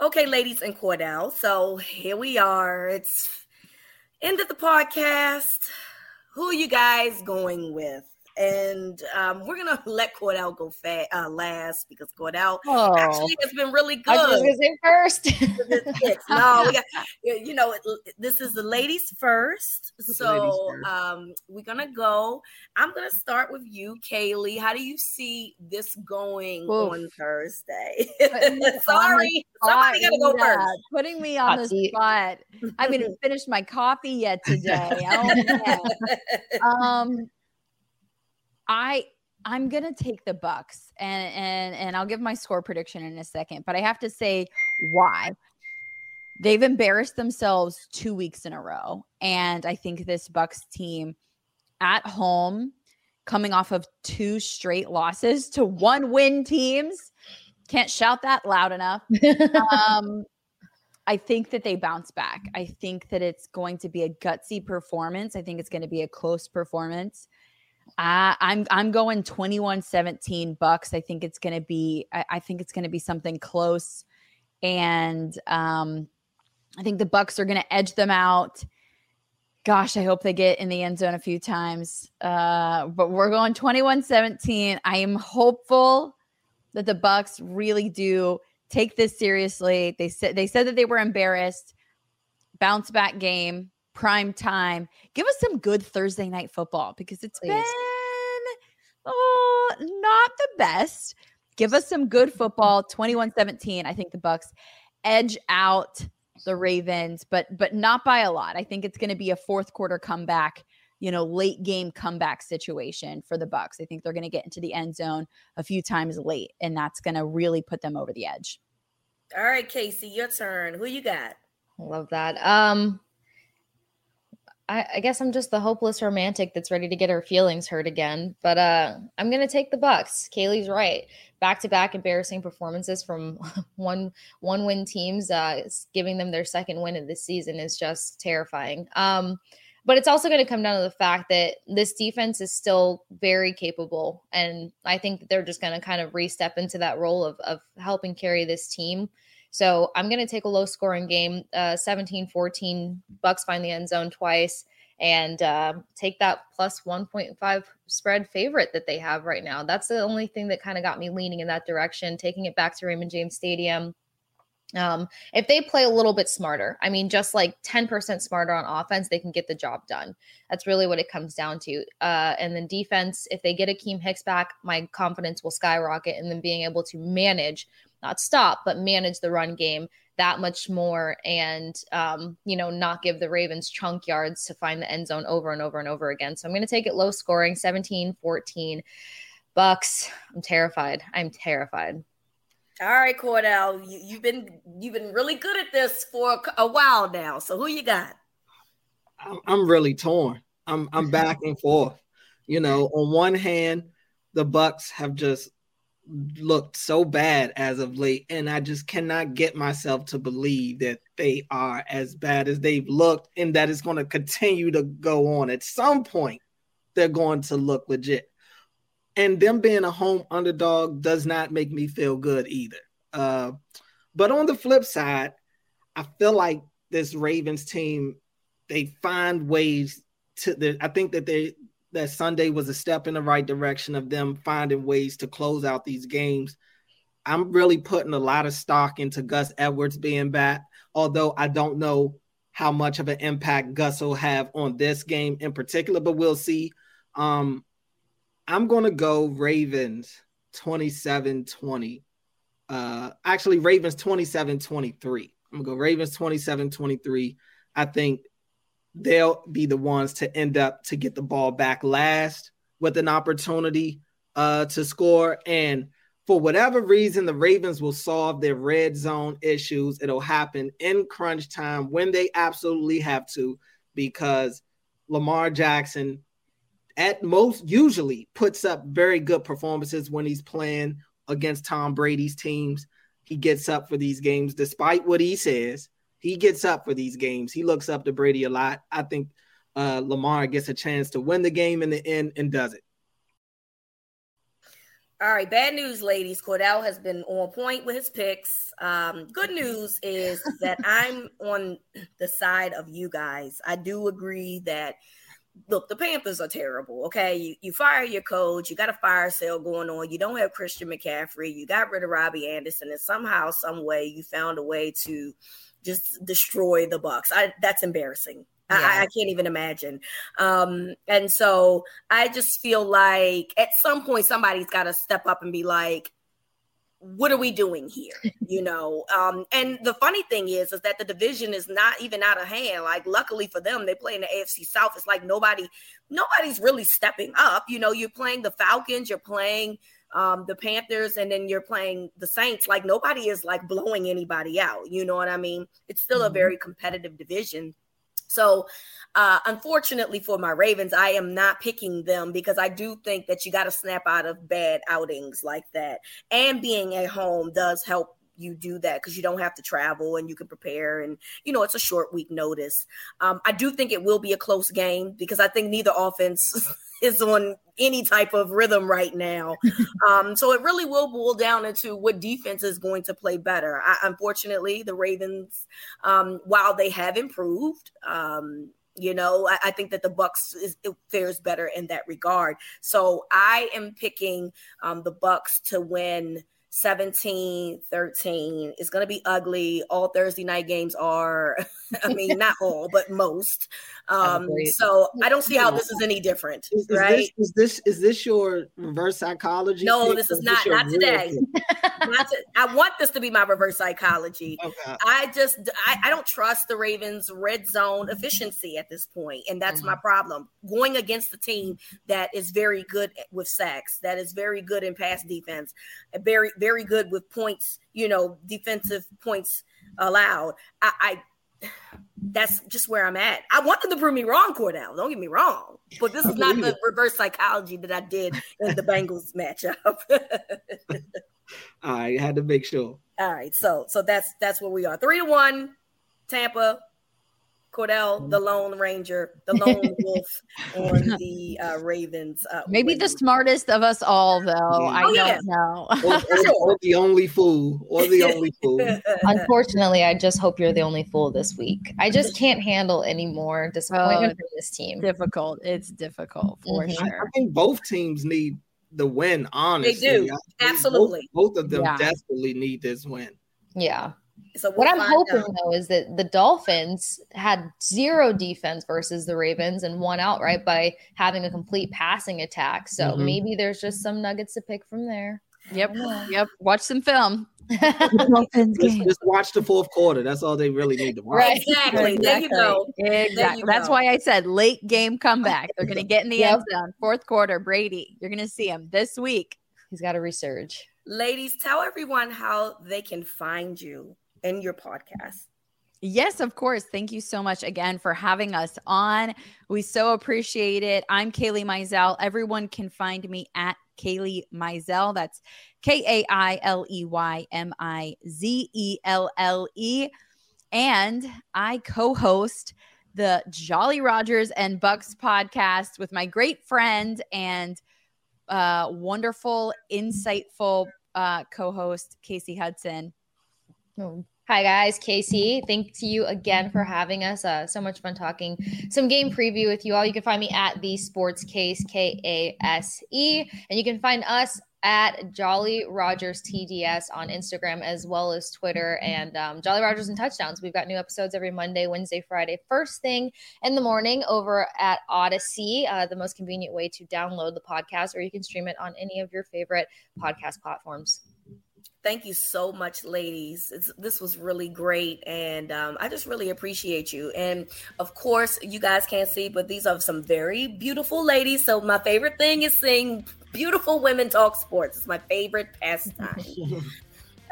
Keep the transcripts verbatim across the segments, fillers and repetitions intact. Okay, ladies and Cordell, so here we are. It's end of the podcast. Who are you guys going with? And um, we're going to let Cordell go fa- uh, last because Cordell oh, actually has been really good. I was in first. No, we got, you know, this is the ladies first. So ladies first. Um, we're going to go. I'm going to start with you, Kaylee. How do you see this going Oof. on Thursday? Sorry. Somebody got to go yeah. first. Putting me on Hot the eat. spot. I haven't finished my coffee yet today. Oh, man. Um, I I'm gonna take the Bucks and and and I'll give my score prediction in a second, but I have to say why. They've embarrassed themselves two weeks in a row, and I think this Bucks team at home, coming off of two straight losses to one win teams, can't shout that loud enough. um, I think that they bounce back. I think that it's going to be a gutsy performance. I think it's going to be a close performance. Uh, I'm I'm going twenty-one seventeen Bucks. I think it's gonna be I, I think it's gonna be something close, and um, I think the Bucks are gonna edge them out. Gosh, I hope they get in the end zone a few times. Uh, but we're going twenty-one seventeen. I am hopeful that the Bucks really do take this seriously. They said they said that they were embarrassed. Bounce back game. Prime time. Give us some good Thursday night football because it's Please. been oh, not the best. Give us some good football. twenty-one seventeen. I think the Bucks edge out the Ravens, but but not by a lot. I think it's going to be a fourth quarter comeback, you know, late game comeback situation for the Bucks. I think they're going to get into the end zone a few times late, and that's going to really put them over the edge. All right, Casey, your turn. Who you got? Love that. Um I, I guess I'm just the hopeless romantic that's ready to get her feelings hurt again. But uh, I'm going to take the Bucks. Kaylee's right. Back-to-back embarrassing performances from one, one-win teams, uh, giving them their second win of the season is just terrifying. Um, but it's also going to come down to the fact that this defense is still very capable. And I think that they're just going to kind of re-step into that role of, of helping carry this team. So I'm going to take a low-scoring game, uh, seventeen fourteen, Bucks find the end zone twice, and uh, take that plus one point five spread favorite that they have right now. That's the only thing that kind of got me leaning in that direction, taking it back to Raymond James Stadium. Um, if they play a little bit smarter, I mean, just like ten percent smarter on offense, they can get the job done. That's really what it comes down to. Uh, and then defense, if they get Akeem Hicks back, my confidence will skyrocket, and then being able to manage – not stop, but manage the run game that much more and, um, you know, not give the Ravens chunk yards to find the end zone over and over and over again. So I'm going to take it low scoring, seventeen fourteen Bucks. I'm terrified. I'm terrified. All right, Cordell, you, you've been you've been really good at this for a while now. So who you got? I'm, I'm really torn. I'm I'm back and forth. You know, on one hand, the Bucks have just looked so bad as of late, and I just cannot get myself to believe that they are as bad as they've looked and that it's going to continue to go on. At some point, they're going to look legit. And them being a home underdog does not make me feel good either. Uh, but on the flip side, I feel like this Ravens team, they find ways to the, I think that they that Sunday was a step in the right direction of them finding ways to close out these games. I'm really putting a lot of stock into Gus Edwards being back, although I don't know how much of an impact Gus will have on this game in particular, but we'll see. Um, I'm going to go Ravens twenty-seven twenty. Uh, actually, Ravens twenty-seven twenty-three. I'm going to go Ravens twenty-seven twenty-three. I think they'll be the ones to end up to get the ball back last with an opportunity uh, to score. And For whatever reason, the Ravens will solve their red zone issues. It'll happen in crunch time when they absolutely have to, because Lamar Jackson at most usually puts up very good performances when he's playing against Tom Brady's teams. He gets up for these games, despite what he says. He gets up for these games. He looks up to Brady a lot. I think uh, Lamar gets a chance to win the game in the end and does it. All right, bad news, ladies. Cordell has been on point with his picks. Um, good news is that I'm on the side of you guys. I do agree that, look, the Panthers are terrible, okay? You, you fire your coach. You got a fire sale going on. You don't have Christian McCaffrey. You got rid of Robbie Anderson, and somehow, some way, you found a way to just destroy the Bucks. I, that's embarrassing. Yeah. I, I can't even imagine. Um, and so I just feel like at some point somebody's got to step up and be like, what are we doing here? You know? Um, and the funny thing is, is that the division is not even out of hand. Like, luckily for them, they play in the A F C South. It's like nobody, nobody's really stepping up. You know, you're playing the Falcons, you're playing um, the Panthers, and then you're playing the Saints. Like, nobody is like blowing anybody out. You know what I mean? It's still mm-hmm. a very competitive division. So uh, unfortunately for my Ravens, I am not picking them, because I do think that you got to snap out of bad outings like that. And being at home does help you do that, because you don't have to travel and you can prepare. And, you know, it's a short week notice. Um, I do think it will be a close game, because I think neither offense is on any type of rhythm right now. Um, so it really will boil down into what defense is going to play better. I, unfortunately, the Ravens, um, while they have improved, um, you know, I, I think that the Bucks is, it fares better in that regard. So I am picking um, the Bucks to win seventeen thirteen. It's going to be ugly. All Thursday night games are, I mean, not all, but most. Um, so I don't see how this is any different, is, is right? This, is this is this your reverse psychology? No, this is not. This not today. not to, I want this to be my reverse psychology. Okay. I just, I, I don't trust the Ravens' red zone efficiency at this point, and that's mm-hmm. my problem. Going against a team that is very good with sacks, that is very good in pass defense, very very good with points, you know, defensive points allowed. I, I that's just where I'm at. I want them to prove me wrong, Cordell. Don't get me wrong. But this is not the reverse psychology that I did in the Bengals matchup. All right, I had to make sure. All right, so so that's that's where we are. Three to one, Tampa. Cordell, the Lone Ranger, the Lone Wolf on the uh, Ravens. Uh, Maybe the smartest of us all, though. Oh, I don't yeah. know. or, or, or the only fool. Or the only fool. Unfortunately, I just hope you're the only fool this week. I just can't handle any more disappointment oh, from this team. Difficult. It's difficult, for mm-hmm. sure. I, I think both teams need the win, honestly. They do. Absolutely. Both, both of them yeah. desperately need this win. Yeah. So we'll what I'm hoping, out. though, is that the Dolphins had zero defense versus the Ravens and won outright by having a complete passing attack. So mm-hmm. maybe there's just some nuggets to pick from there. Yep. Yep. Watch some film. just, just watch the fourth quarter. That's all they really need to watch. Right. Exactly. exactly. There you go. Exactly. There you That's go. why I said late game comeback. They're going to get in the yep. end zone. Fourth quarter, Brady. You're going to see him this week. He's got to resurge. Ladies, tell everyone how they can find you in your podcast. Yes, of course. Thank you so much again for having us on. We so appreciate it. I'm Kaylee Mizell. Everyone can find me at Kaylee Mizell. That's K A I L E Y M I Z E L L E. And I co-host the Jolly Rogers and Bucks podcast with my great friend and uh, wonderful, insightful uh, co-host, Casey Hudson. Hi guys, Casey. Thanks to you again for having us. Uh, so much fun talking some game preview with you all. You can find me at The Sports Case, K A S E, and you can find us at Jolly Rogers T D S on Instagram as well as Twitter, and um, Jolly Rogers and Touchdowns. We've got new episodes every Monday, Wednesday, Friday, first thing in the morning over at Odyssey, uh, the most convenient way to download the podcast, or you can stream it on any of your favorite podcast platforms. Thank you so much, ladies. It's, this was really great, and um, I just really appreciate you. And, of course, you guys can't see, but these are some very beautiful ladies. So my favorite thing is seeing beautiful women talk sports. It's my favorite pastime,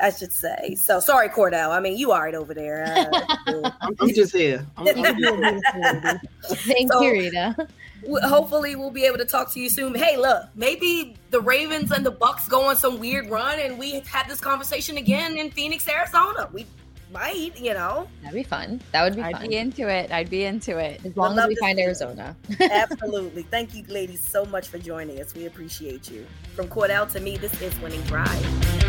I should say. So, sorry, Cordell. I mean, you are right over there. Uh, I'm just here. I'm, I'm here. Thank so, you, Rita. Hopefully we'll be able to talk to you soon. Hey, look, maybe the Ravens and the Bucks go on some weird run and we had this conversation again in Phoenix, Arizona. We might, you know. That'd be fun. That would be I'd fun. I'd be into it. I'd be into it. As long as we find Arizona. Absolutely. Thank you, ladies, so much for joining us. We appreciate you. From Cordell to me, this is Winning Pride.